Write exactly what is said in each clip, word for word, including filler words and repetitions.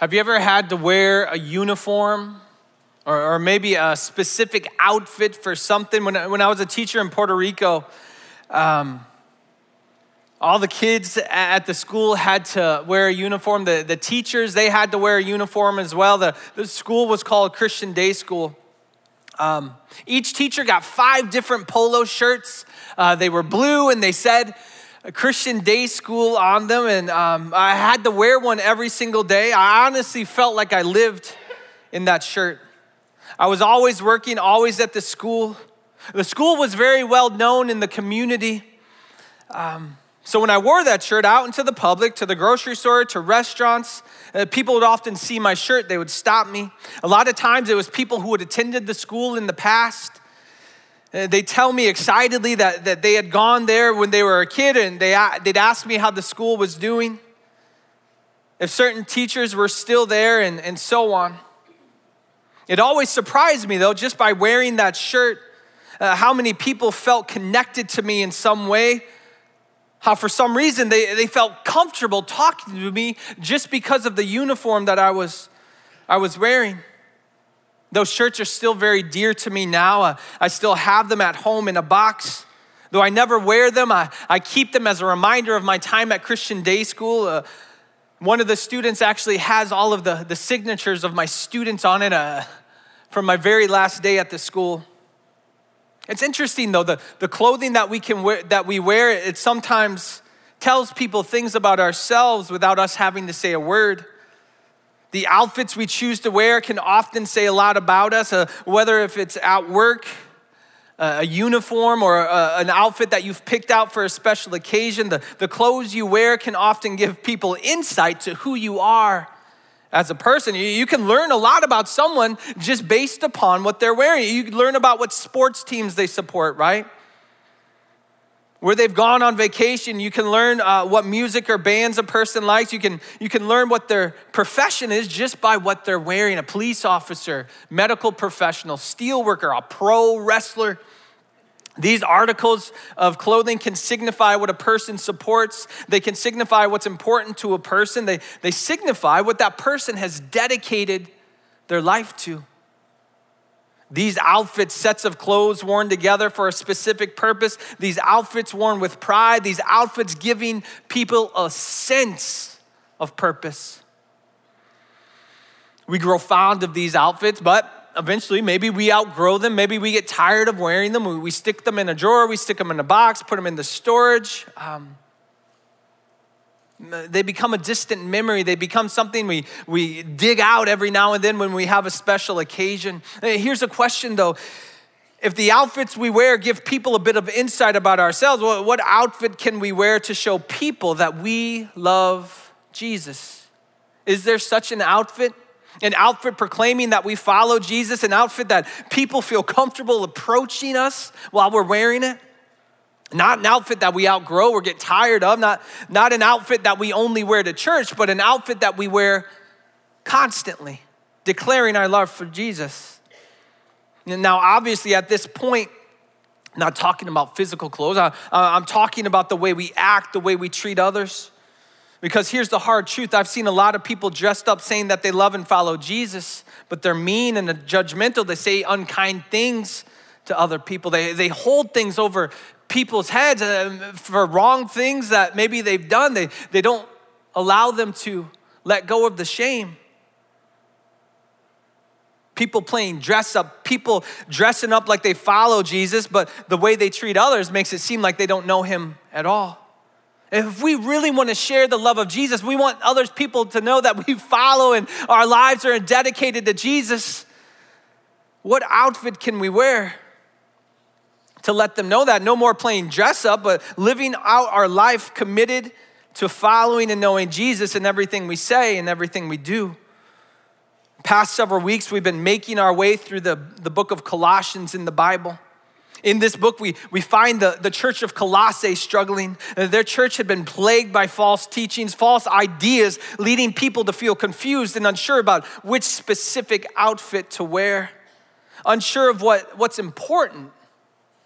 Have you ever had to wear a uniform or, or maybe a specific outfit for something? When, when I was a teacher in Puerto Rico, um, all the kids at the school had to wear a uniform. The, the teachers, they had to wear a uniform as well. The, the school was called Christian Day School. Um, each teacher got five different polo shirts. Uh, they were blue and they said a Christian Day School on them. And um, I had to wear one every single day. I honestly felt like I lived in that shirt. I was always working, always at the school. The school was very well known in the community. Um, So when I wore that shirt out into the public, to the grocery store, to restaurants, uh, people would often see my shirt. They would stop me. A lot of times it was people who had attended the school in the past. Uh, they tell me excitedly that, that they had gone there when they were a kid, and they, they'd ask me how the school was doing, if certain teachers were still there, and, and so on. It always surprised me, though, just by wearing that shirt, uh, how many people felt connected to me in some way. How for some reason they, they felt comfortable talking to me just because of the uniform that I was I was wearing. Those shirts are still very dear to me now. Uh, I still have them at home in a box. Though I never wear them, I, I keep them as a reminder of my time at Christian Day School. Uh, one of the students actually has all of the, the signatures of my students on it uh, from my very last day at the school. It's interesting though, the, the clothing that we can wear, that we wear, it sometimes tells people things about ourselves without us having to say a word. The outfits we choose to wear can often say a lot about us, uh, whether if it's at work, uh, a uniform, or uh, an outfit that you've picked out for a special occasion. The, the clothes you wear can often give people insight to who you are as a person. You, you can learn a lot about someone just based upon what they're wearing. You can learn about what sports teams they support, right? Where they've gone on vacation. You can learn uh, what music or bands a person likes. You can, you can learn what their profession is just by what they're wearing. A police officer, medical professional, steel worker, a pro wrestler. These articles of clothing can signify what a person supports. They can signify what's important to a person. They, they signify what that person has dedicated their life to. These outfits, sets of clothes worn together for a specific purpose. These outfits worn with pride. These outfits giving people a sense of purpose. We grow fond of these outfits, but eventually, maybe we outgrow them. Maybe we get tired of wearing them. We, we stick them in a drawer. We stick them in a box, put them in the storage. Um, they become a distant memory. They become something we, we dig out every now and then when we have a special occasion. Here's a question, though. If the outfits we wear give people a bit of insight about ourselves, what, what outfit can we wear to show people that we love Jesus? Is there such an outfit? An outfit proclaiming that we follow Jesus, an outfit that people feel comfortable approaching us while we're wearing it. Not an outfit that we outgrow or get tired of, not, not an outfit that we only wear to church, but an outfit that we wear constantly, declaring our love for Jesus. Now, obviously at this point, I'm not talking about physical clothes. I, I'm talking about the way we act, the way we treat others. Because here's the hard truth. I've seen a lot of people dressed up saying that they love and follow Jesus, but they're mean and judgmental. They say unkind things to other people. They, they hold things over people's heads for wrong things that maybe they've done. They, they don't allow them to let go of the shame. People playing dress up, people dressing up like they follow Jesus, but the way they treat others makes it seem like they don't know him at all. If we really want to share the love of Jesus, we want other people to know that we follow and our lives are dedicated to Jesus. What outfit can we wear to let them know that? No more playing dress up, but living out our life committed to following and knowing Jesus in everything we say and everything we do. The past several weeks, we've been making our way through the, the book of Colossians in the Bible. In this book, we, we find the, the church of Colossae struggling. Their church had been plagued by false teachings, false ideas, leading people to feel confused and unsure about which specific outfit to wear, unsure of what, what's important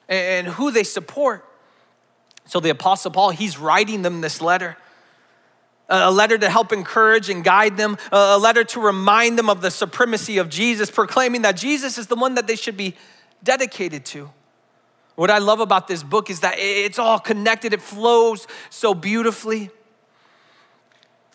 and who they support. So the Apostle Paul, he's writing them this letter. a letter to help encourage and guide them, a letter to remind them of the supremacy of Jesus, proclaiming that Jesus is the one that they should be dedicated to. What I love about this book is that it's all connected. It flows so beautifully.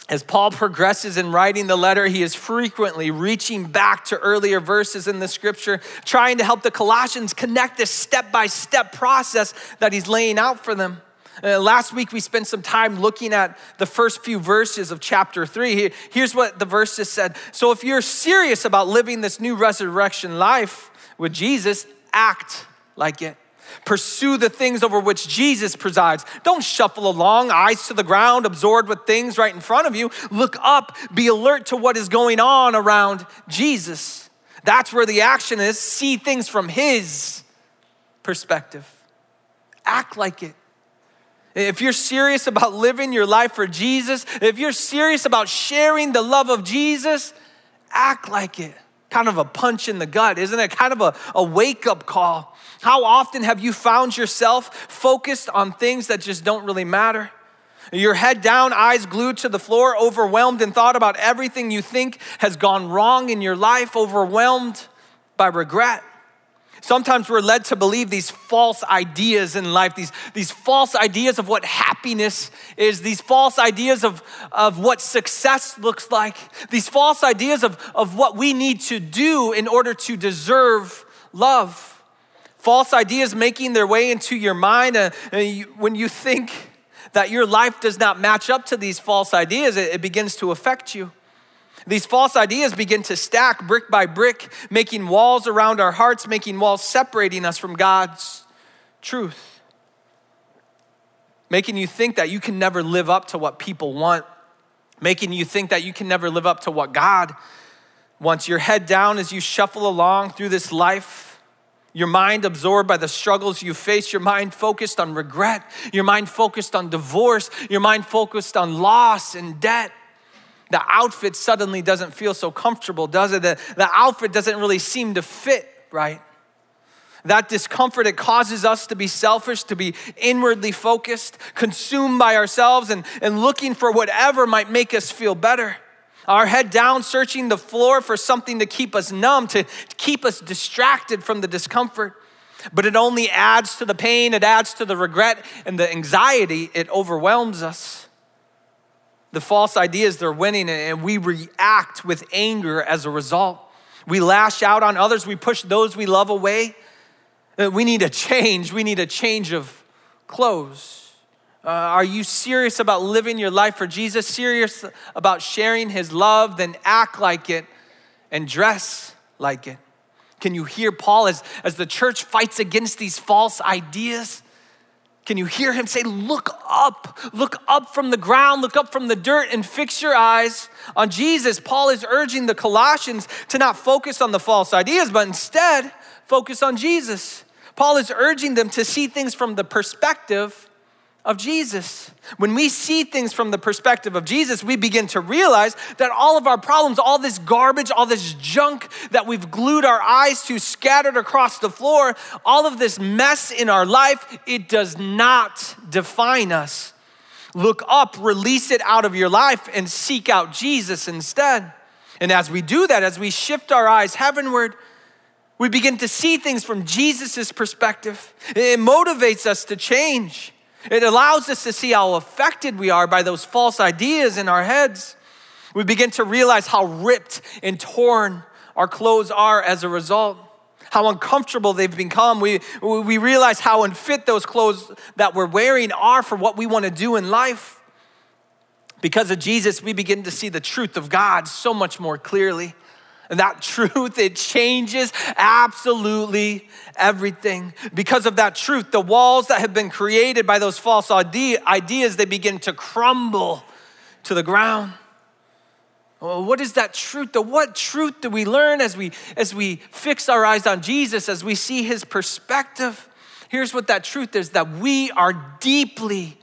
As Paul progresses in writing the letter, he is frequently reaching back to earlier verses in the scripture, trying to help the Colossians connect this step-by-step process that he's laying out for them. Uh, last week, we spent some time looking at the first few verses of chapter three. Here's what the verses said. So if you're serious about living this new resurrection life with Jesus, act like it. Pursue the things over which Jesus presides. Don't shuffle along, eyes to the ground, absorbed with things right in front of you. Look up, be alert to what is going on around Jesus. That's where the action is. See things from his perspective. Act like it. If you're serious about living your life for Jesus, if you're serious about sharing the love of Jesus, act like it. Kind of a punch in the gut, isn't it? Kind of a, a wake-up call. How often have you found yourself focused on things that just don't really matter? Your head down, eyes glued to the floor, overwhelmed in thought about everything you think has gone wrong in your life, overwhelmed by regret. Sometimes we're led to believe these false ideas in life, these, these false ideas of what happiness is, these false ideas of, of what success looks like, these false ideas of, of what we need to do in order to deserve love. False ideas making their way into your mind. Uh, you, when you think that your life does not match up to these false ideas, it, it begins to affect you. These false ideas begin to stack brick by brick, making walls around our hearts, making walls separating us from God's truth, making you think that you can never live up to what people want, making you think that you can never live up to what God wants. Your head down as you shuffle along through this life, your mind absorbed by the struggles you face, your mind focused on regret, your mind focused on divorce, your mind focused on loss and debt. The outfit suddenly doesn't feel so comfortable, does it? The, the outfit doesn't really seem to fit right. That discomfort, it causes us to be selfish, to be inwardly focused, consumed by ourselves and, and looking for whatever might make us feel better. Our head down, searching the floor for something to keep us numb, to keep us distracted from the discomfort. But it only adds to the pain, it adds to the regret and the anxiety, it overwhelms us. The false ideas, they're winning, and we react with anger as a result. We lash out on others. We push those we love away. We need a change. We need a change of clothes. Uh, are you serious about living your life for Jesus? Serious about sharing his love? Then act like it and dress like it. Can you hear Paul as, as the church fights against these false ideas? Can you hear him say, look up, look up from the ground, look up from the dirt and fix your eyes on Jesus. Paul is urging the Colossians to not focus on the false ideas, but instead focus on Jesus. Paul is urging them to see things from the perspective of Jesus. When we see things from the perspective of Jesus, we begin to realize that all of our problems, all this garbage, all this junk that we've glued our eyes to, scattered across the floor, all of this mess in our life, it does not define us. Look up, release it out of your life, and seek out Jesus instead. And as we do that, as we shift our eyes heavenward, we begin to see things from Jesus's perspective. It motivates us to change. It allows us to see how affected we are by those false ideas in our heads. We begin to realize how ripped and torn our clothes are as a result, how uncomfortable they've become. We, we realize how unfit those clothes that we're wearing are for what we want to do in life. Because of Jesus, we begin to see the truth of God so much more clearly. And that truth, it changes absolutely everything. Because of that truth, the walls that have been created by those false ideas, they begin to crumble to the ground. Well, what is that truth? The what truth do we learn as we, as we fix our eyes on Jesus, as we see his perspective? Here's what that truth is, that we are deeply,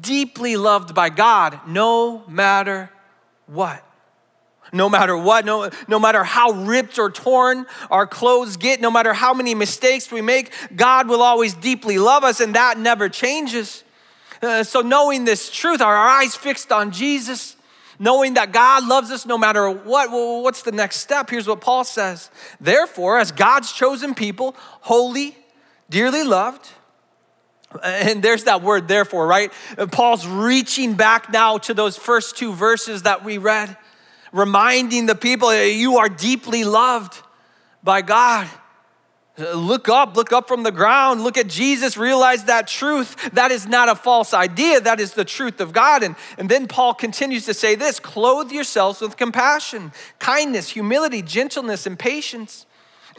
deeply loved by God, no matter what. No matter what, no, no matter how ripped or torn our clothes get, no matter how many mistakes we make, God will always deeply love us, and that never changes. Uh, so knowing this truth, our eyes fixed on Jesus, knowing that God loves us no matter what, well, what's the next step? Here's what Paul says. Therefore, as God's chosen people, holy, dearly loved, and there's that word therefore, right? Paul's reaching back now to those first two verses that we read, reminding the people, you are deeply loved by God. Look up, look up from the ground, look at Jesus, realize that truth. That is not a false idea. That is the truth of God. And, and then Paul continues to say this, clothe yourselves with compassion, kindness, humility, gentleness, and patience.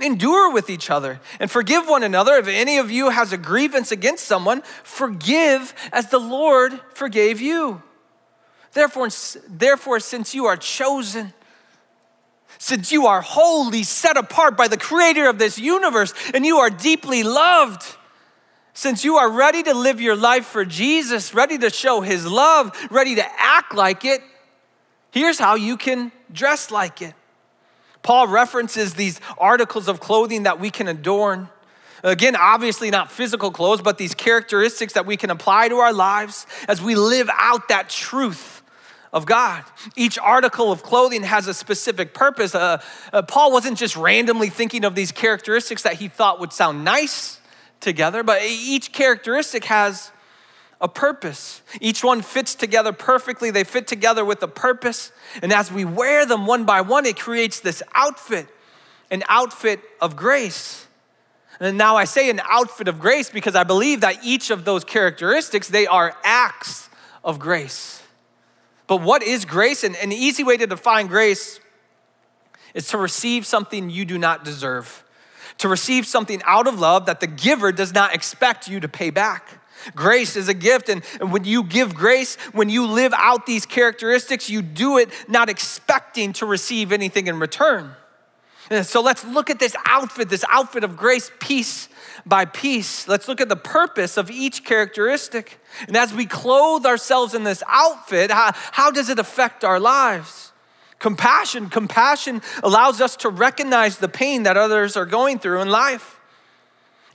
Endure with each other and forgive one another. If any of you has a grievance against someone, forgive as the Lord forgave you. Therefore, therefore, since you are chosen, since you are holy, set apart by the creator of this universe, and you are deeply loved, since you are ready to live your life for Jesus, ready to show his love, ready to act like it, here's how you can dress like it. Paul references these articles of clothing that we can adorn. Again, obviously not physical clothes, but these characteristics that we can apply to our lives as we live out that truth of God. Each article of clothing has a specific purpose. Uh, uh, Paul wasn't just randomly thinking of these characteristics that he thought would sound nice together, but each characteristic has a purpose. Each one fits together perfectly. They fit together with a purpose. And as we wear them one by one, it creates this outfit, an outfit of grace. And now I say an outfit of grace because I believe that each of those characteristics, they are acts of grace. But what is grace? And an easy way to define grace is to receive something you do not deserve, to receive something out of love that the giver does not expect you to pay back. Grace is a gift, and when you give grace, when you live out these characteristics, you do it not expecting to receive anything in return. And so let's look at this outfit, this outfit of grace, piece by piece. Let's look at the purpose of each characteristic. And as we clothe ourselves in this outfit, how, how does it affect our lives? Compassion. Compassion allows us to recognize the pain that others are going through in life.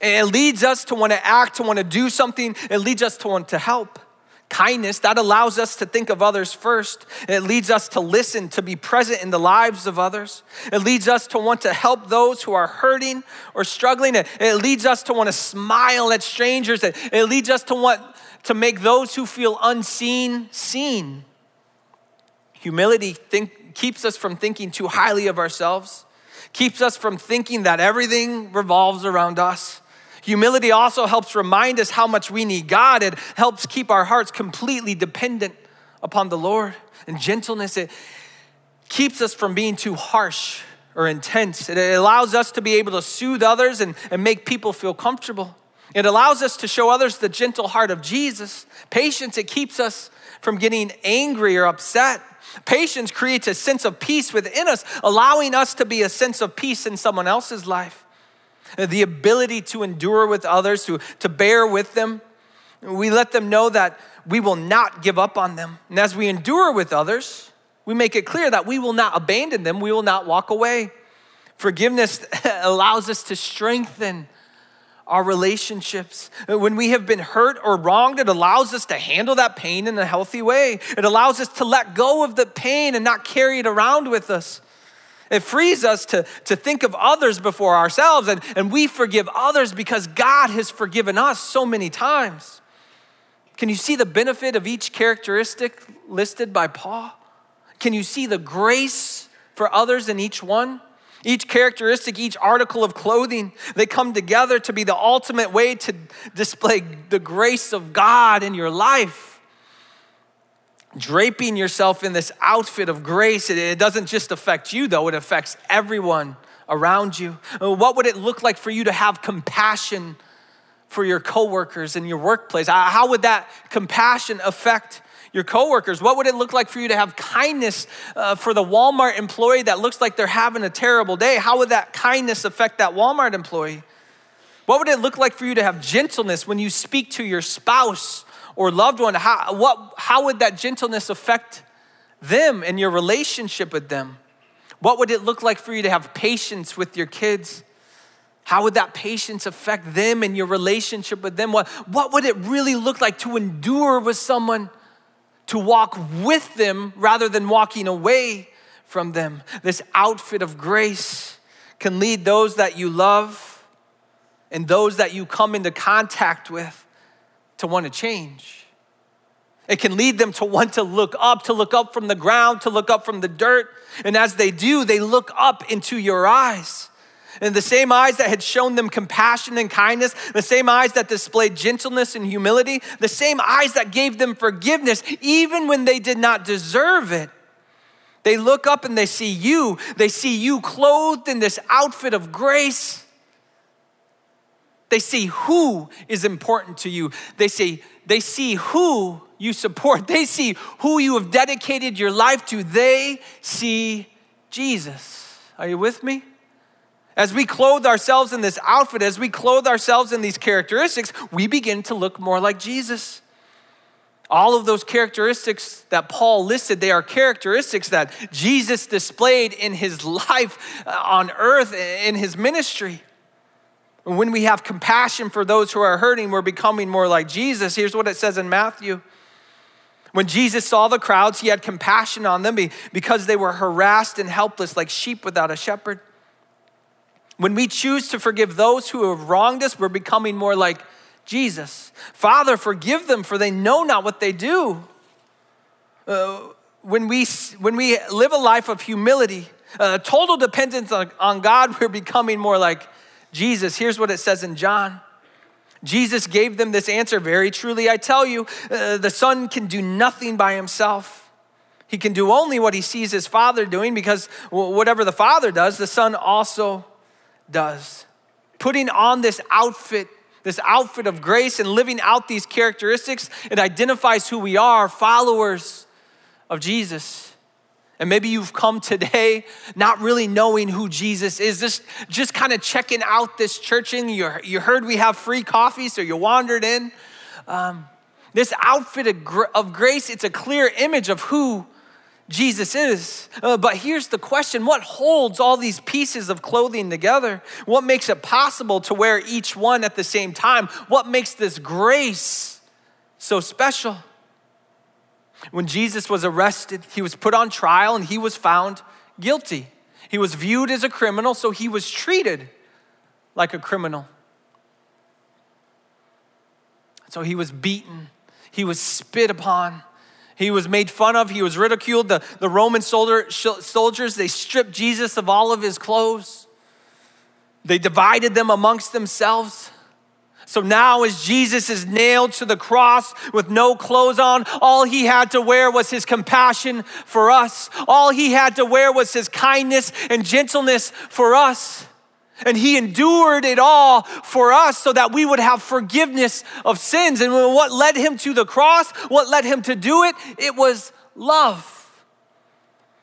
And it leads us to want to act, to want to do something. It leads us to want to help. Kindness, that allows us to think of others first. It leads us to listen, to be present in the lives of others. It leads us to want to help those who are hurting or struggling. It, it leads us to want to smile at strangers. It, it leads us to want to make those who feel unseen, seen. Humility think, keeps us from thinking too highly of ourselves, keeps us from thinking that everything revolves around us. Humility also helps remind us how much we need God. It helps keep our hearts completely dependent upon the Lord. And gentleness, it keeps us from being too harsh or intense. It allows us to be able to soothe others and, and make people feel comfortable. It allows us to show others the gentle heart of Jesus. Patience, it keeps us from getting angry or upset. Patience creates a sense of peace within us, allowing us to be a sense of peace in someone else's life. The ability to endure with others, to, to bear with them. We let them know that we will not give up on them. And as we endure with others, we make it clear that we will not abandon them. We will not walk away. Forgiveness allows us to strengthen our relationships. When we have been hurt or wronged, it allows us to handle that pain in a healthy way. It allows us to let go of the pain and not carry it around with us. It frees us to, to think of others before ourselves, and, and we forgive others because God has forgiven us so many times. Can you see the benefit of each characteristic listed by Paul? Can you see the grace for others in each one? Each characteristic, each article of clothing, they come together to be the ultimate way to display the grace of God in your life. Draping yourself in this outfit of grace, it, it doesn't just affect you though, it affects everyone around you. What would it look like for you to have compassion for your coworkers in your workplace? How would that compassion affect your coworkers? What would it look like for you to have kindness uh, for the Walmart employee that looks like they're having a terrible day? How would that kindness affect that Walmart employee? What would it look like for you to have gentleness when you speak to your spouse or loved one? How, what, how would that gentleness affect them and your relationship with them? What would it look like for you to have patience with your kids? How would that patience affect them and your relationship with them? What, what would it really look like to endure with someone, to walk with them rather than walking away from them? This outfit of grace can lead those that you love and those that you come into contact with to want to change. It can lead them to want to look up, to look up from the ground, to look up from the dirt. And as they do, they look up into your eyes. And the same eyes that had shown them compassion and kindness, the same eyes that displayed gentleness and humility, the same eyes that gave them forgiveness, even when they did not deserve it. They look up and they see you. They see you clothed in this outfit of grace. They see who is important to you. They see, they see who you support. They see who you have dedicated your life to. They see Jesus. Are you with me? As we clothe ourselves in this outfit, as we clothe ourselves in these characteristics, we begin to look more like Jesus. All of those characteristics that Paul listed, they are characteristics that Jesus displayed in his life on earth, in his ministry. And when we have compassion for those who are hurting, we're becoming more like Jesus. Here's what it says in Matthew. When Jesus saw the crowds, he had compassion on them because they were harassed and helpless like sheep without a shepherd. When we choose to forgive those who have wronged us, we're becoming more like Jesus. Father, forgive them, for they know not what they do. Uh, when we when we live a life of humility, uh, total dependence on, on God, we're becoming more like Jesus. Here's what it says in John. Jesus gave them this answer, "Very truly, I tell you, uh, the Son can do nothing by himself. He can do only what he sees his Father doing, because whatever the Father does, the Son also does." Putting on this outfit, this outfit of grace, and living out these characteristics, it identifies who we are, followers of Jesus. And maybe you've come today not really knowing who Jesus is, just, just kind of checking out this church. And you, you heard we have free coffee, so you wandered in. Um, this outfit of, gr- of grace, it's a clear image of who Jesus is. Uh, but here's the question: what holds all these pieces of clothing together? What makes it possible to wear each one at the same time? What makes this grace so special? When Jesus was arrested, he was put on trial and he was found guilty. He was viewed as a criminal, so he was treated like a criminal. So he was beaten, he was spit upon, he was made fun of, he was ridiculed. The, the Roman soldier, soldiers, they stripped Jesus of all of his clothes. They divided them amongst themselves. So now, as Jesus is nailed to the cross with no clothes on, all he had to wear was his compassion for us. All he had to wear was his kindness and gentleness for us. And he endured it all for us so that we would have forgiveness of sins. And what led him to the cross, what led him to do it, it was love.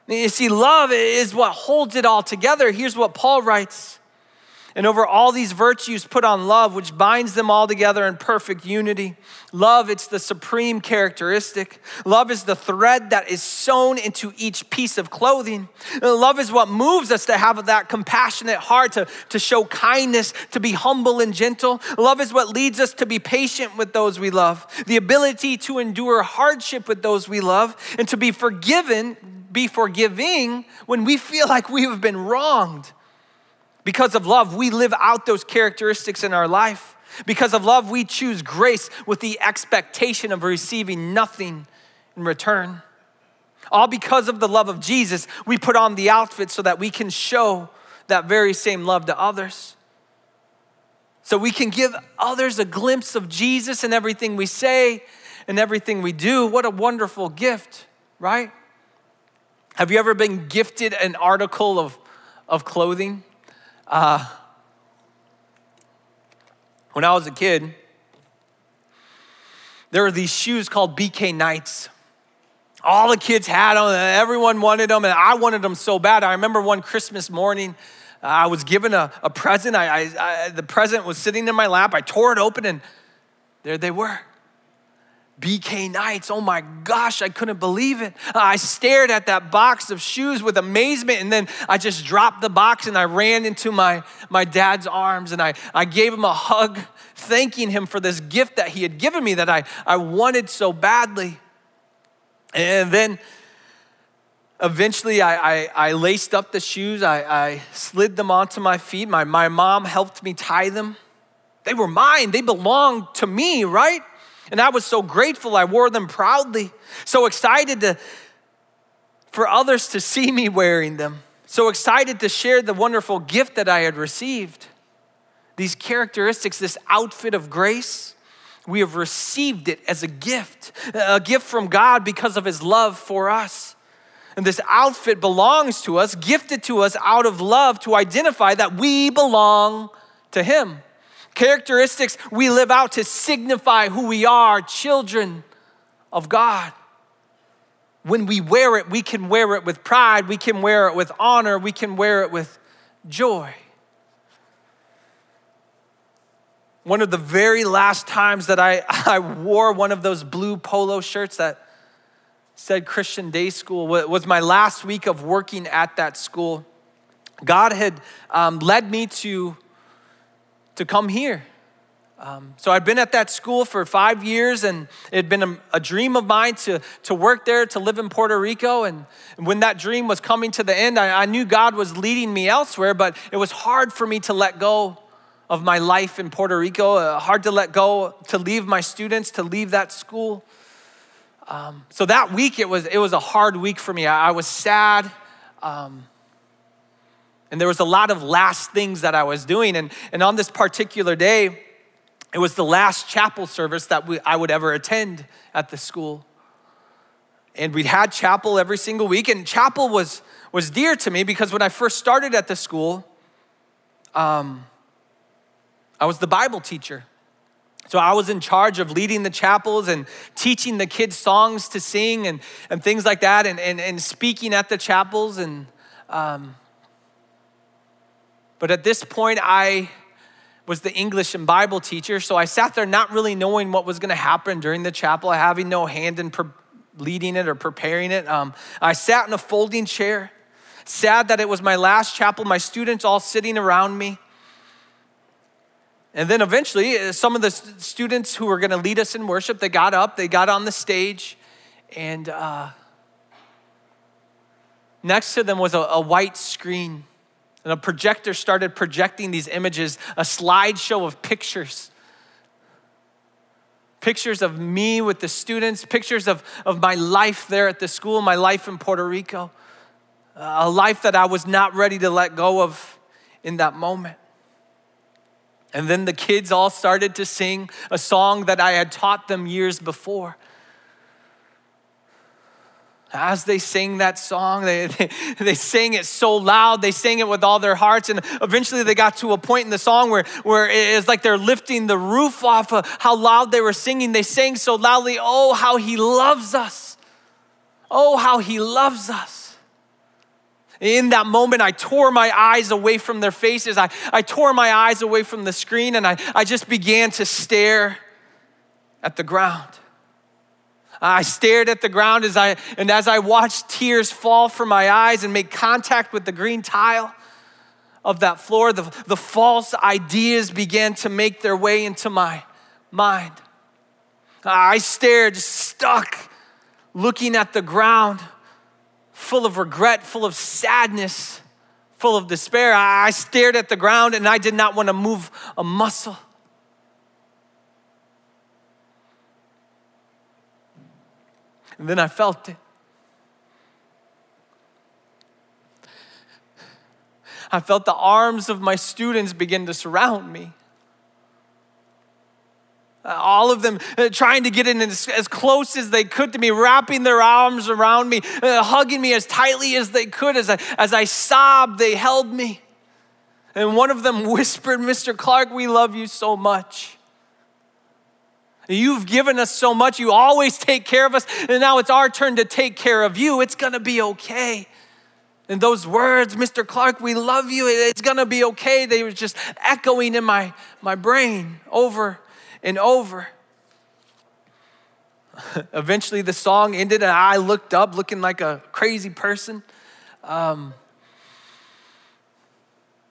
You see, love is what holds it all together. Here's what Paul writes: "And over all these virtues put on love, which binds them all together in perfect unity." Love, it's the supreme characteristic. Love is the thread that is sewn into each piece of clothing. And love is what moves us to have that compassionate heart, to, to show kindness, to be humble and gentle. Love is what leads us to be patient with those we love, the ability to endure hardship with those we love, and to be forgiven, be forgiving when we feel like we have been wronged. Because of love, we live out those characteristics in our life. Because of love, we choose grace with the expectation of receiving nothing in return. All because of the love of Jesus, we put on the outfit so that we can show that very same love to others. So we can give others a glimpse of Jesus in everything we say and everything we do. What a wonderful gift, right? Have you ever been gifted an article of, of clothing? Uh, when I was a kid, there were these shoes called B K Knights. All the kids had them, and everyone wanted them, and I wanted them so bad. I remember one Christmas morning, uh, I was given a, a present. I, I, I, the present was sitting in my lap. I tore it open, and there they were. B K Knights, oh my gosh, I couldn't believe it. I stared at that box of shoes with amazement, and then I just dropped the box and I ran into my, my dad's arms, and I, I gave him a hug, thanking him for this gift that he had given me that I, I wanted so badly. And then eventually I, I, I laced up the shoes, I, I slid them onto my feet. My, my mom helped me tie them. They were mine, they belonged to me, right? And I was so grateful. I wore them proudly, so excited to, for others to see me wearing them, so excited to share the wonderful gift that I had received. These characteristics, this outfit of grace, we have received it as a gift, a gift from God because of his love for us. And this outfit belongs to us, gifted to us out of love to identify that we belong to him. Characteristics we live out to signify who we are, children of God. When we wear it, we can wear it with pride. We can wear it with honor. We can wear it with joy. One of the very last times that I, I wore one of those blue polo shirts that said Christian Day School was my last week of working at that school. God had um, led me to to come here. Um, so I'd been at that school for five years and it had been a, a dream of mine to, to work there, to live in Puerto Rico. And when that dream was coming to the end, I, I knew God was leading me elsewhere, but it was hard for me to let go of my life in Puerto Rico, uh, hard to let go, to leave my students, to leave that school. Um, so that week, it was it was a hard week for me. I, I was sad. Um, And there was a lot of last things that I was doing. And, and on this particular day, it was the last chapel service that we, I would ever attend at the school. And we had chapel every single week. And chapel was, was dear to me because when I first started at the school, um, I was the Bible teacher. So I was in charge of leading the chapels and teaching the kids songs to sing and, and things like that and, and, and speaking at the chapels and... Um, But at this point, I was the English and Bible teacher, so I sat there not really knowing what was gonna happen during the chapel, having no hand in pre- leading it or preparing it. Um, I sat in a folding chair, sad that it was my last chapel, my students all sitting around me. And then eventually, some of the students who were gonna lead us in worship, they got up, they got on the stage, and uh, next to them was a, a white screen. And a projector started projecting these images, a slideshow of pictures. Pictures of me with the students, pictures of, of my life there at the school, my life in Puerto Rico, a life that I was not ready to let go of in that moment. And then the kids all started to sing a song that I had taught them years before. As they sang that song, they, they they sang it so loud, they sang it with all their hearts, and eventually they got to a point in the song where, where it is like they're lifting the roof off of how loud they were singing. They sang so loudly, oh, how he loves us. Oh, how he loves us. In that moment, I tore my eyes away from their faces. I, I tore my eyes away from the screen, and I, I just began to stare at the ground. I stared at the ground as I and as I watched tears fall from my eyes and make contact with the green tile of that floor, the, the false ideas began to make their way into my mind. I stared, stuck, looking at the ground, full of regret, full of sadness, full of despair. I stared at the ground and I did not want to move a muscle. And then I felt it. I felt the arms of my students begin to surround me. All of them trying to get in as, as close as they could to me, wrapping their arms around me, uh, hugging me as tightly as they could. As I, as I sobbed, they held me. And one of them whispered, "Mister Clark, we love you so much. You've given us so much. You always take care of us. And now it's our turn to take care of you. It's going to be okay." And those words, "Mister Clark, we love you. It's going to be okay." They were just echoing in my, my brain over and over. Eventually the song ended and I looked up looking like a crazy person. Um,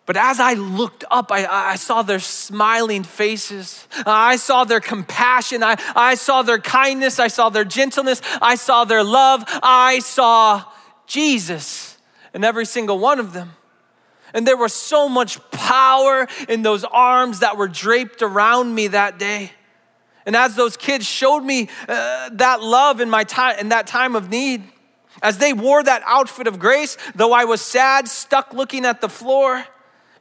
but as I looked up, I, I saw their smiling faces. I saw their compassion. I, I saw their kindness. I saw their gentleness. I saw their love. I saw Jesus in every single one of them. And there was so much power in those arms that were draped around me that day. And as those kids showed me uh, that love in my time, in that time of need, as they wore that outfit of grace, though I was sad, stuck looking at the floor,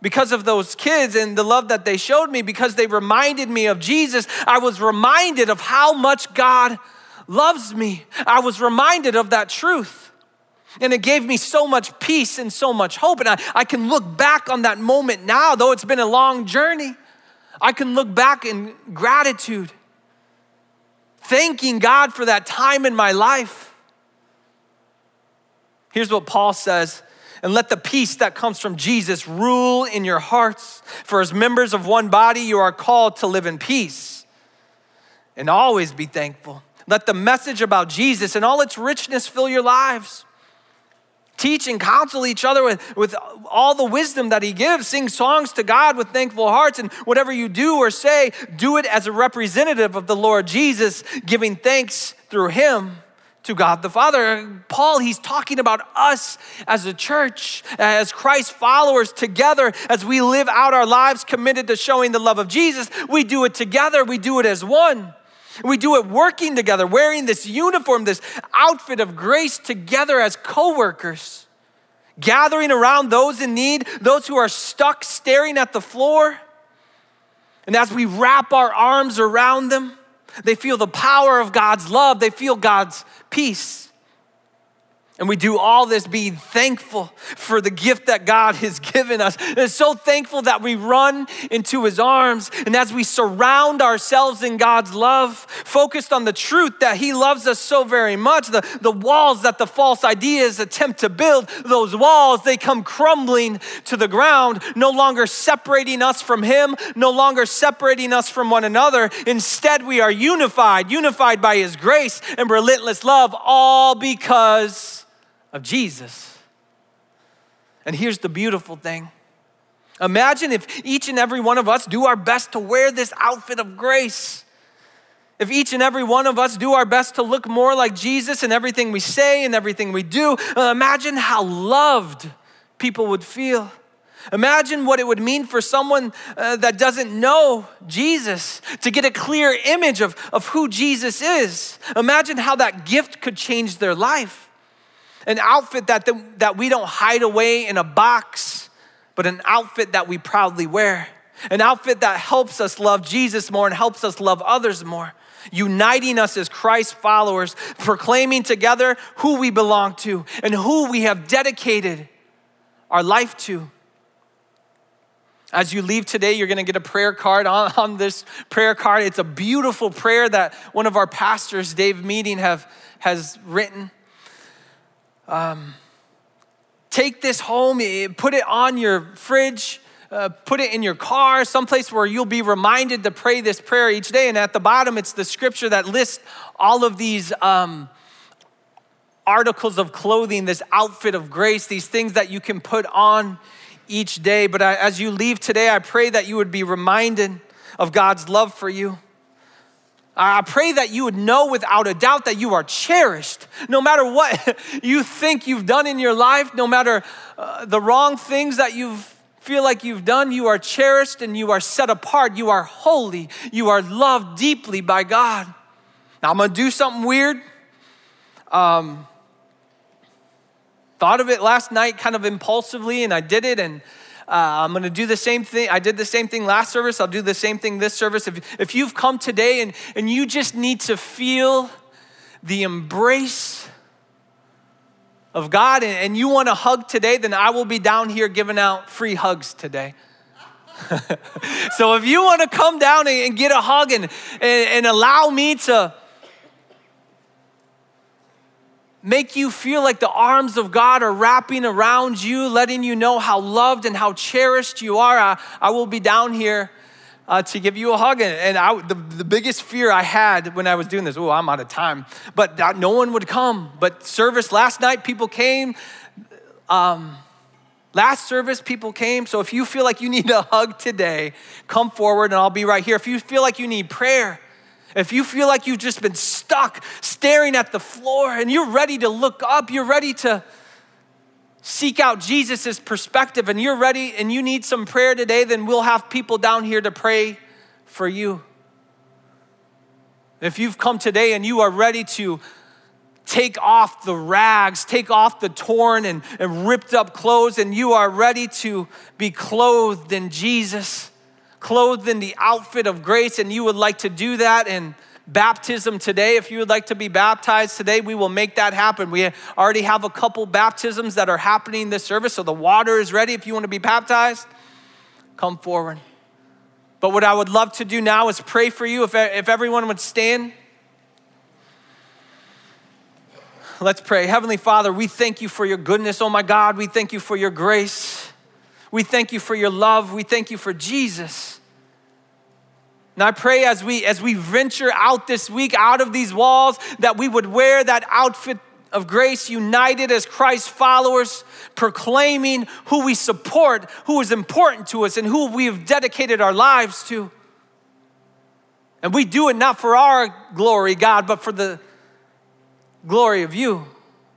because of those kids and the love that they showed me, because they reminded me of Jesus, I was reminded of how much God loves me. I was reminded of that truth. And it gave me so much peace and so much hope. And I, I can look back on that moment now, though it's been a long journey. I can look back in gratitude, thanking God for that time in my life. Here's what Paul says. And let the peace that comes from Jesus rule in your hearts. For as members of one body, you are called to live in peace and always be thankful. Let the message about Jesus and all its richness fill your lives. Teach and counsel each other with, with all the wisdom that he gives. Sing songs to God with thankful hearts. And whatever you do or say, do it as a representative of the Lord Jesus, giving thanks through him to God the Father. Paul, he's talking about us as a church, as Christ followers together, as we live out our lives committed to showing the love of Jesus. We do it together. We do it as one. We do it working together, wearing this uniform, this outfit of grace together as co-workers, gathering around those in need, those who are stuck staring at the floor. And as we wrap our arms around them, they feel the power of God's love. They feel God's peace. And we do all this being thankful for the gift that God has given us. And so thankful that we run into his arms. And as we surround ourselves in God's love, focused on the truth that he loves us so very much, the, the walls that the false ideas attempt to build, those walls, they come crumbling to the ground, no longer separating us from him, no longer separating us from one another. Instead, we are unified, unified by his grace and relentless love, all because of Jesus. And here's the beautiful thing. Imagine if each and every one of us do our best to wear this outfit of grace. If each and every one of us do our best to look more like Jesus in everything we say and everything we do, imagine how loved people would feel. Imagine what it would mean for someone uh, that doesn't know Jesus to get a clear image of, of who Jesus is. Imagine how that gift could change their life. An outfit that, the, that we don't hide away in a box, but an outfit that we proudly wear. An outfit that helps us love Jesus more and helps us love others more, uniting us as Christ followers, proclaiming together who we belong to and who we have dedicated our life to. As you leave today, you're gonna get a prayer card. On, on this prayer card, it's a beautiful prayer that one of our pastors, Dave Meading, have, has written. Um, take this home, put it on your fridge, uh, put it in your car, someplace where you'll be reminded to pray this prayer each day. And at the bottom, it's the scripture that lists all of these um, articles of clothing, this outfit of grace, these things that you can put on each day. But I, as you leave today, I pray that you would be reminded of God's love for you. I pray that you would know without a doubt that you are cherished. No matter what you think you've done in your life, no matter uh, the wrong things that you feel like you've done, you are cherished and you are set apart. You are holy. You are loved deeply by God. Now I'm gonna do something weird. Um, thought of it last night kind of impulsively and I did it and Uh, I'm going to do the same thing. I did the same thing last service. I'll do the same thing this service. If, if you've come today and, and you just need to feel the embrace of God and, and you want a hug today, then I will be down here giving out free hugs today. So if you want to come down and, and get a hug and, and, and allow me to make you feel like the arms of God are wrapping around you, letting you know how loved and how cherished you are, I, I will be down here Uh, to give you a hug. And I, the, the biggest fear I had when I was doing this, oh, I'm out of time, but that no one would come. But service last night, people came. Um, last service, people came. So if you feel like you need a hug today, come forward and I'll be right here. If you feel like you need prayer, if you feel like you've just been stuck staring at the floor and you're ready to look up, you're ready to seek out Jesus's perspective, and you're ready and you need some prayer today, then we'll have people down here to pray for you. If you've come today and you are ready to take off the rags, take off the torn and, and ripped up clothes, and you are ready to be clothed in Jesus, clothed in the outfit of grace, and you would like to do that and baptism today. If you would like to be baptized today, we will make that happen. We already have a couple baptisms that are happening this service, so the water is ready. If you want to be baptized, come forward. But what I would love to do now is pray for you. If, if everyone would stand, let's pray. Heavenly Father, we thank you for your goodness. Oh my God, we thank you for your grace. We thank you for your love. We thank you for Jesus. And I pray as we as we venture out this week, out of these walls, that we would wear that outfit of grace, united as Christ followers, proclaiming who we support, who is important to us, and who we have dedicated our lives to. And we do it not for our glory, God, but for the glory of you.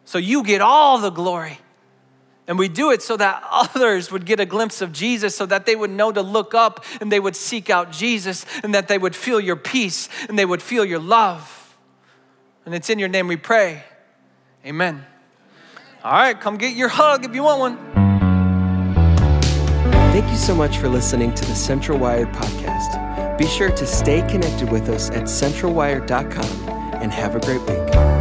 So you get all the glory. And we do it so that others would get a glimpse of Jesus, so that they would know to look up and they would seek out Jesus, and that they would feel your peace and they would feel your love. And it's in your name we pray. Amen. All right, come get your hug if you want one. Thank you so much for listening to the Central Wired podcast. Be sure to stay connected with us at central wired dot com and have a great week.